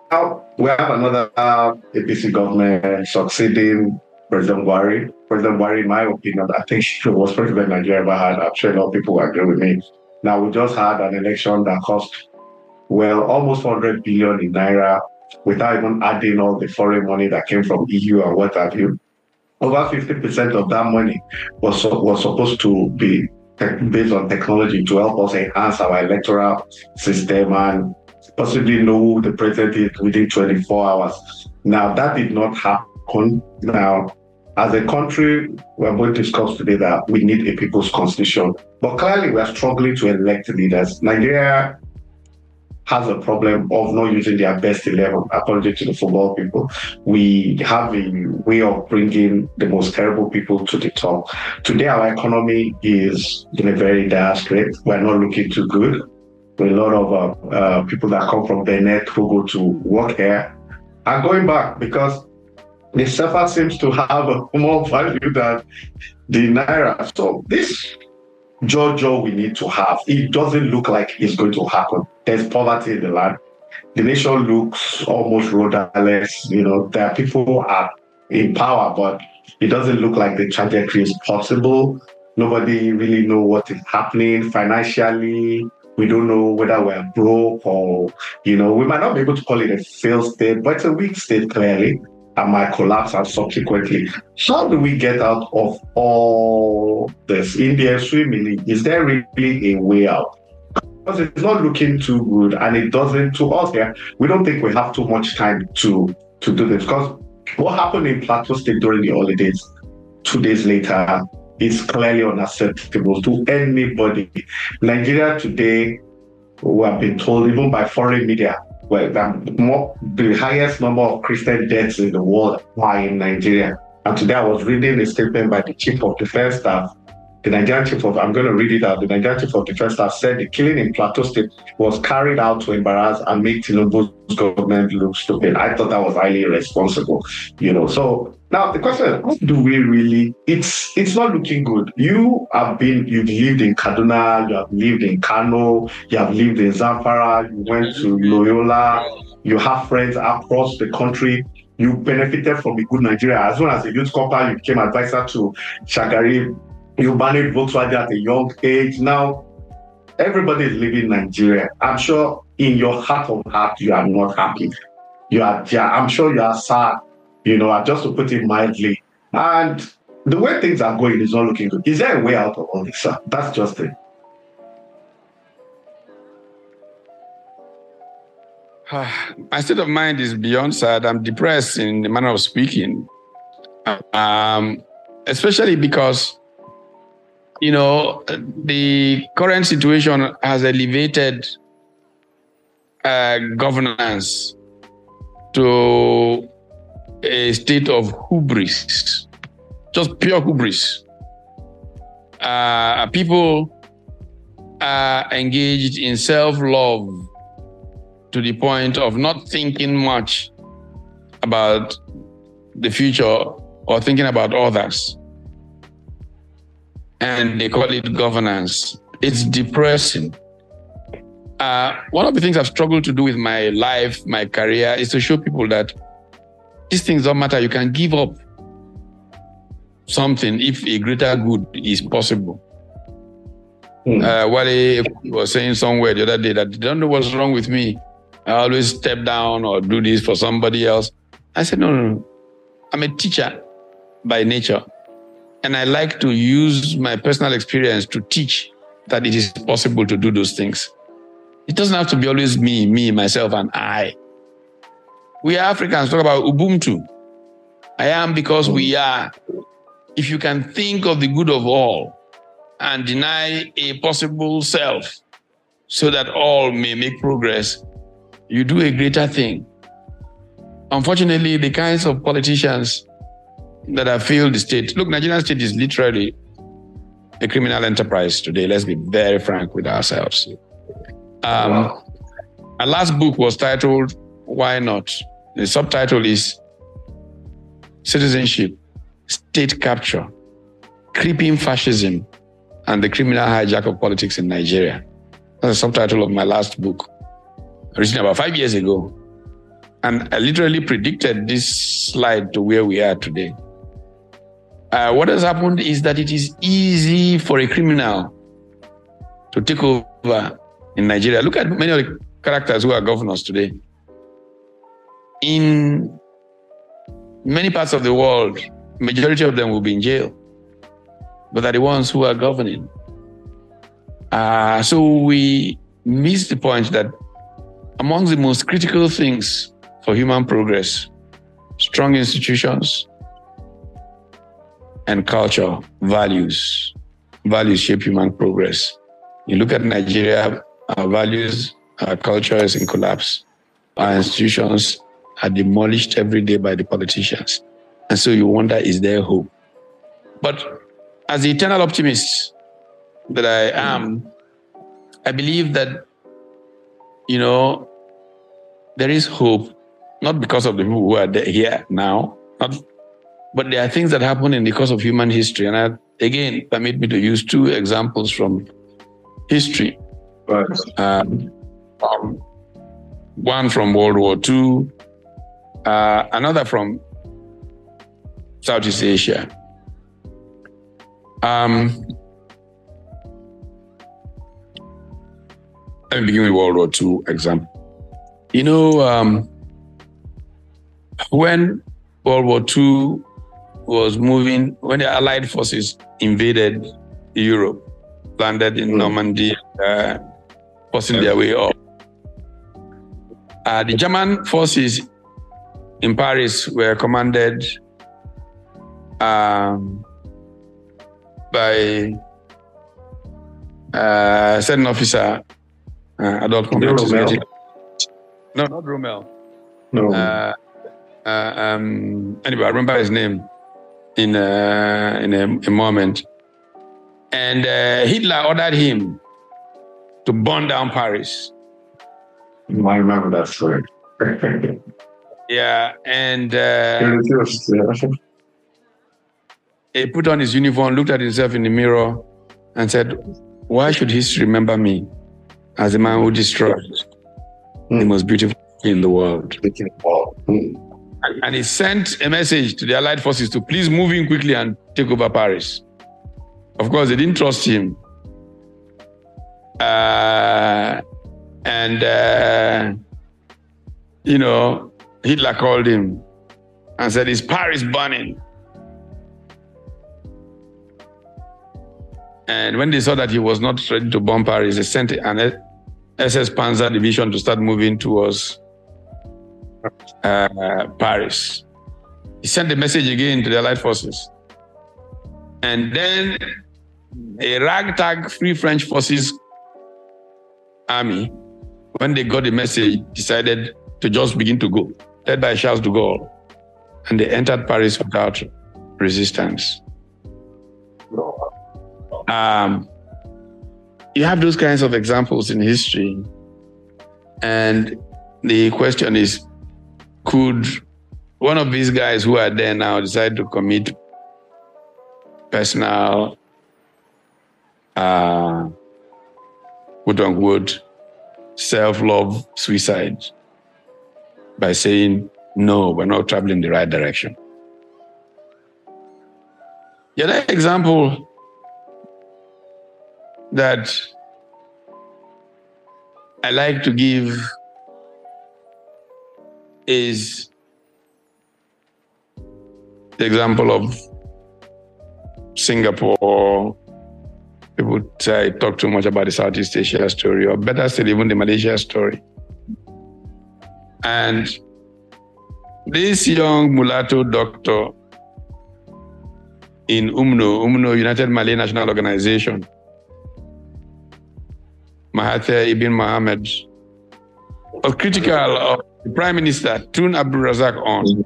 we have another uh, A P C government succeeding President Buhari. President Buhari, in my opinion, I think she was president Nigeria ever had. I'm sure a lot of people agree with me. Now, we just had an election that cost, well, almost one hundred billion in Naira, without even adding all the foreign money that came from E U and what have you. Over fifty percent of that money was, was supposed to be based on technology to help us enhance our electoral system and possibly know who the president is within twenty-four hours. Now, that did not happen. Now, as a country, we're going to discuss today that we need a people's constitution. But clearly, we're struggling to elect leaders. Nigeria has a problem of not using their best eleven, according to the football people. We have a way of bringing the most terrible people to the top. Today, our economy is in a very dire strait. We're not looking too good. A lot of uh, uh, people that come from Benet who go to work here are going back because the Sefa seems to have more value than the Naira. So this Jojo we need to have, it doesn't look like it's going to happen. There's poverty in the land. The nation looks almost rudderless. You know, there are people who are in power, but it doesn't look like the trajectory is possible. Nobody really knows what is happening financially. We don't know whether we're broke or, you know, we might not be able to call it a failed state, but it's a weak state clearly. And might collapse and subsequently. How do we get out of all this? In the swimming, is there really a way out? Because it's not looking too good, and it doesn't to us here. Yeah, we don't think we have too much time to, to do this. Because what happened in Plateau State during the holidays, two days later, is clearly unacceptable to anybody. Nigeria today, we have been told, even by foreign media, well, the, more, the highest number of Christian deaths in the world are in Nigeria. And today I was reading a statement by the chief of defense staff, the Nigerian chief of, I'm going to read it out, the Nigerian chief of defense staff said the killing in Plateau State was carried out to embarrass and make Tinubu's government look stupid. I thought that was highly irresponsible, you know. So now the question, what do we really, it's it's not looking good. You have been, you've lived in Kaduna, you have lived in Kano, you have lived in Zafra, you went to Loyola, you have friends across the country, you benefited from a good Nigeria. As well as a youth corporal, you became advisor to Shagari, you managed Volkswagen at a young age. Now, everybody is living Nigeria. I'm sure in your heart of heart, you are not happy. You are, I'm sure you are sad. You know, just to put it mildly. And the way things are going is not looking good. Is there a way out of all this, sir? That's just it. My state of mind is beyond sad. I'm depressed in the manner of speaking. Um, especially because, you know, the current situation has elevated uh, governance to a state of hubris, just pure hubris. Uh, people uh, are engaged in self-love to the point of not thinking much about the future or thinking about others. And they call it governance. It's depressing. Uh, one of the things I've struggled to do with my life, my career, is to show people that these things don't matter. You can give up something if a greater good is possible. Mm. Uh, Wale was saying somewhere the other day that they don't know what's wrong with me. I always step down or do this for somebody else. I said, no, no, no. I'm a teacher by nature. And I like to use my personal experience to teach that it is possible to do those things. It doesn't have to be always me, me, myself, and I. We Africans talk about Ubuntu. I am because we are. If you can think of the good of all and deny a possible self so that all may make progress, you do a greater thing. Unfortunately, the kinds of politicians that have failed the state. Look, Nigerian state is literally a criminal enterprise today. Let's be very frank with ourselves. Um, wow. Our last book was titled, Why Not? The subtitle is Citizenship, State Capture, Creeping Fascism, and the Criminal Hijack of Politics in Nigeria. That's the subtitle of my last book, written about five years ago. And I literally predicted this slide to where we are today. Uh, what has happened is that it is easy for a criminal to take over in Nigeria. Look at many of the characters who are governors today. In many parts of the world, majority of them will be in jail, but they're the ones who are governing. Uh, so we miss the point that amongst the most critical things for human progress, strong institutions and culture, values. Values shape human progress. You look at Nigeria, our values, our culture is in collapse. Our institutions are demolished every day by the politicians. And so you wonder, is there hope? But as the eternal optimist that I am, I believe that, you know, there is hope, not because of the people who are there, here now, not, but there are things that happen in the course of human history. And I, again, permit me to use two examples from history. Right. Um, um, one from World War Two, uh, another from Southeast Asia. Um, let me begin with World War Two example. You know, um, when World War Two was moving, when the Allied forces invaded Europe, landed in Normandy, uh, forcing their way up, uh, the German forces in Paris were commanded Um, by uh, certain officer, uh, adult community. No, not Rommel. No. Uh, uh, um, anyway, I remember his name in uh, in a, a moment. And uh, Hitler ordered him to burn down Paris. I remember that story. Yeah, and. Uh, He put on his uniform, looked at himself in the mirror and said, why should history remember me as a man who destroyed mm. the most beautiful in the world? Mm. And, and he sent a message to the Allied forces to please move in quickly and take over Paris. Of course, they didn't trust him. Uh, and, uh, you know, Hitler called him and said, is Paris burning? And when they saw that he was not ready to bomb Paris, they sent an S S Panzer division to start moving towards uh, Paris. He sent the message again to the Allied forces. And then a ragtag Free French Forces army, when they got the message, decided to just begin to go, led by Charles de Gaulle. And they entered Paris without resistance. Um, you have those kinds of examples in history. And the question is, could one of these guys who are there now decide to commit personal, uh, quote-unquote, self-love suicide by saying, no, we're not traveling the right direction? Yeah, that example that I like to give is the example of Singapore. People uh, talk too much about the Southeast Asia story, or better still, even the Malaysia story. And this young mulatto doctor in UMNO, UMNO, United Malay National Organization, Mahathir Ibn Mohamed, was critical of the Prime Minister Tun Abdul Razak on.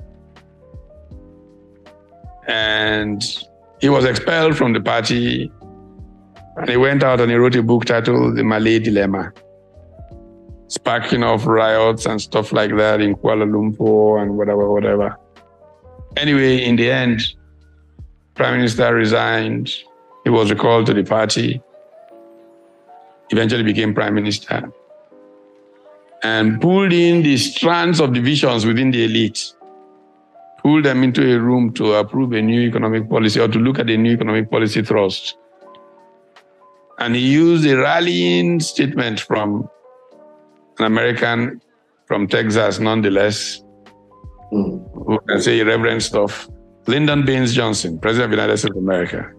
And he was expelled from the party, and he went out and he wrote a book titled The Malay Dilemma, sparking off riots and stuff like that in Kuala Lumpur and whatever, whatever. Anyway, in the end, Prime Minister resigned. He was recalled to the party, eventually became Prime Minister, and pulled in the strands of divisions within the elite, pulled them into a room to approve a new economic policy or to look at a new economic policy thrust. And he used a rallying statement from an American from Texas, nonetheless, mm. who can say irreverent stuff, Lyndon Baines Johnson, President of the United States of America.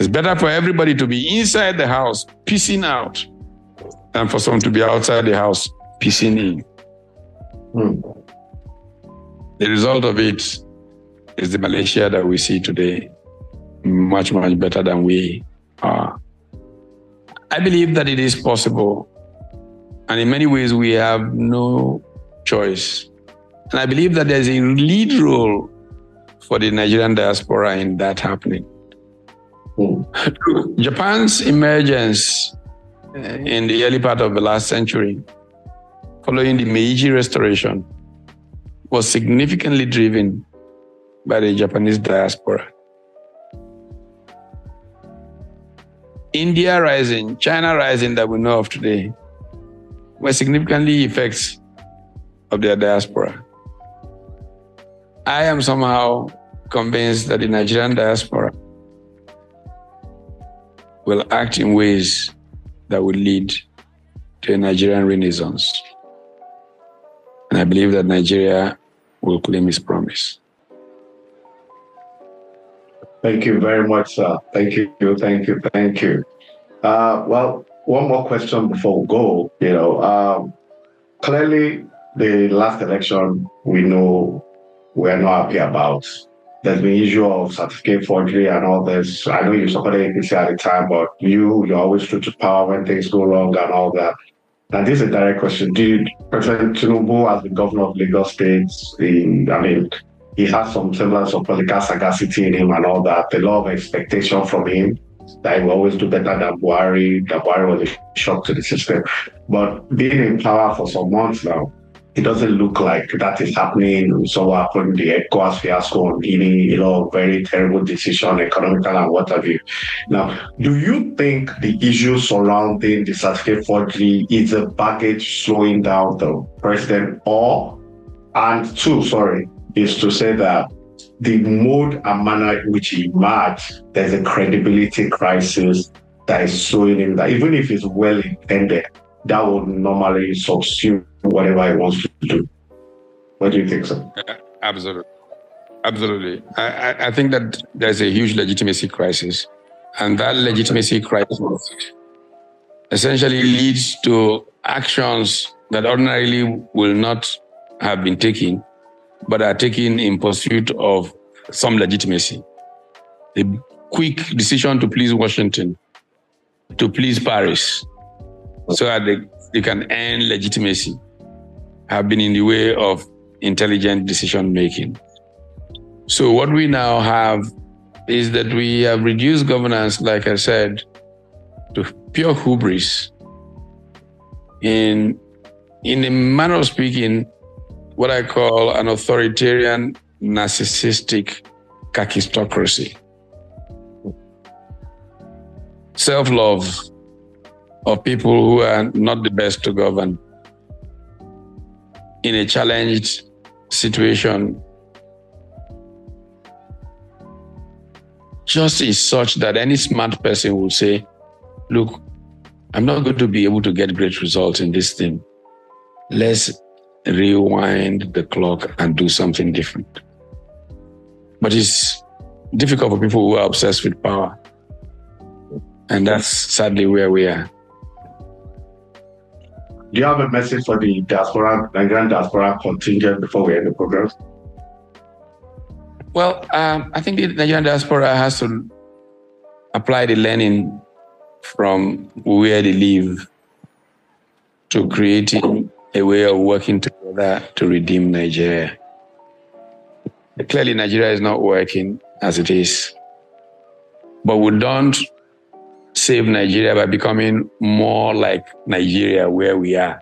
It's better for everybody to be inside the house, pissing out, than for someone to be outside the house, pissing in. Mm. The result of it is the Malaysia that we see today, much, much better than we are. I believe that it is possible, and in many ways we have no choice. And I believe that there's a lead role for the Nigerian diaspora in that happening. Mm. Japan's emergence in the early part of the last century, following the Meiji Restoration, was significantly driven by the Japanese diaspora. India rising, China rising that we know of today, were significantly effects of their diaspora. I am somehow convinced that the Nigerian diaspora will act in ways that will lead to a Nigerian renaissance. And I believe that Nigeria will claim his promise. Thank you very much, sir. Thank you, thank you, thank you. Uh, well, one more question before we go. You know, um, clearly the last election we know we're not happy about. There's been issue of certificate forgery and all this. I know you supported A P C at the time, but you, you're always true to power when things go wrong and all that. And this is a direct question. Did President Tinubu, as the governor of Lagos State, in, I mean, he has some semblance of political sagacity in him and all that, a lot of expectation from him that he will always do better than Buhari. That Buhari was a shock to the system. But being in power for some months now, it doesn't look like that is happening. We saw what happened, the ECOWAS fiasco on Guinea, you know, very terrible decision, economical and what have you. Now, do you think the issue surrounding the certificate forgery is a baggage slowing down the president? Or, and two, sorry, is to say that the mode and manner in which he emerged, there's a credibility crisis that is slowing him down. Even if it's well intended, that would normally subsume whatever he wants to do. What do you think, sir? Yeah, absolutely. Absolutely. I, I think that there's a huge legitimacy crisis. And that legitimacy crisis essentially leads to actions that ordinarily will not have been taken, but are taken in pursuit of some legitimacy. A quick decision to please Washington, to please Paris, so that they, they can earn legitimacy, have been in the way of intelligent decision-making. So what we now have is that we have reduced governance, like I said, to pure hubris. In, in a manner of speaking, what I call an authoritarian, narcissistic kakistocracy. Self-love of people who are not the best to govern. In a challenged situation, just is such that any smart person will say, look, I'm not going to be able to get great results in this thing. Let's rewind the clock and do something different. But it's difficult for people who are obsessed with power. And that's sadly where we are. Do you have a message for the diaspora, Nigerian diaspora contingent before we end the program? Well, um, I think the Nigerian diaspora has to apply the learning from where they live to creating a way of working together to redeem Nigeria. Clearly, Nigeria is not working as it is. But we don't save Nigeria by becoming more like Nigeria where we are.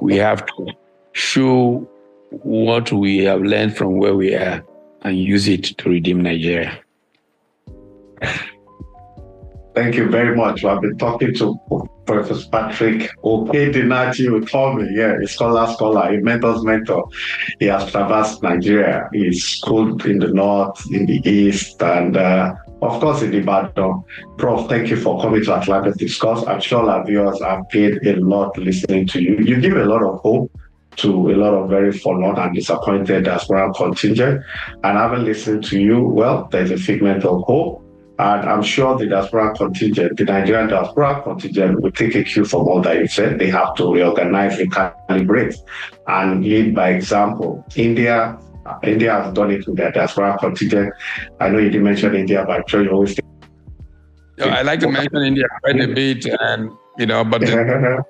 We have to show what we have learned from where we are and use it to redeem Nigeria. Thank you very much. I've been talking to Professor Patrick Okedinachi Utomi, yeah, a scholar, scholar, a mentor's mentor. He has traversed Nigeria. He's schooled in the north, in the east, and uh, of course in Ibadan. Prof, thank you for coming to Atlantic Discuss. I'm sure our viewers have paid a lot listening to you. You give a lot of hope to a lot of very forlorn and disappointed diaspora contingent. And having listened to you, well, there's a figment of hope. And I'm sure the diaspora contingent, the Nigerian diaspora contingent, will take a cue from all that you said. They have to reorganize, recalibrate, and lead by example. India, India has done it with their diaspora contingent. I know you didn't mention India, but I'm sure you always think. I like to mention India quite a bit, and you know, but the,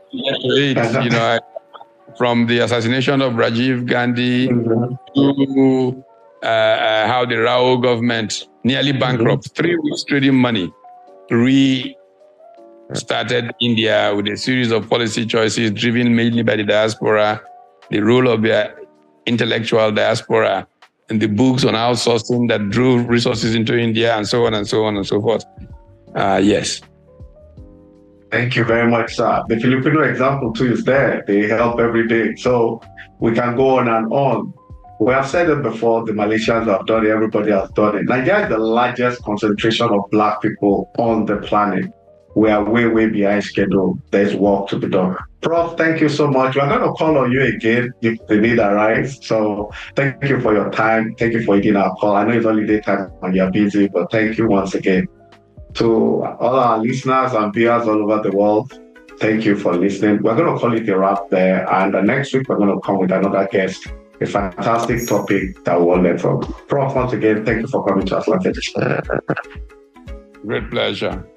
you know, I, from the assassination of Rajiv Gandhi to uh, how the Rao government, nearly bankrupt, three weeks trading money, restarted India with a series of policy choices driven mainly by the diaspora, the role of their intellectual diaspora, and the books on outsourcing that drove resources into India, and so on and so on and so forth. Uh, yes. Thank you very much, sir. The Filipino example too is there. They help every day. So we can go on and on. We have said it before, the Malaysians have done it, everybody has done it. Nigeria is the largest concentration of black people on the planet. We are way, way behind schedule. There's work to be done. Prof, thank you so much. We're going to call on you again if the need arises. So thank you for your time. Thank you for taking our call. I know it's only daytime and you're busy, but thank you once again. To all our listeners and viewers all over the world, thank you for listening. We're going to call it a wrap there. And the next week, we're going to come with another guest. A fantastic topic that we'll learn from. Prof, once again, thank you for coming to Atlantic. Great pleasure.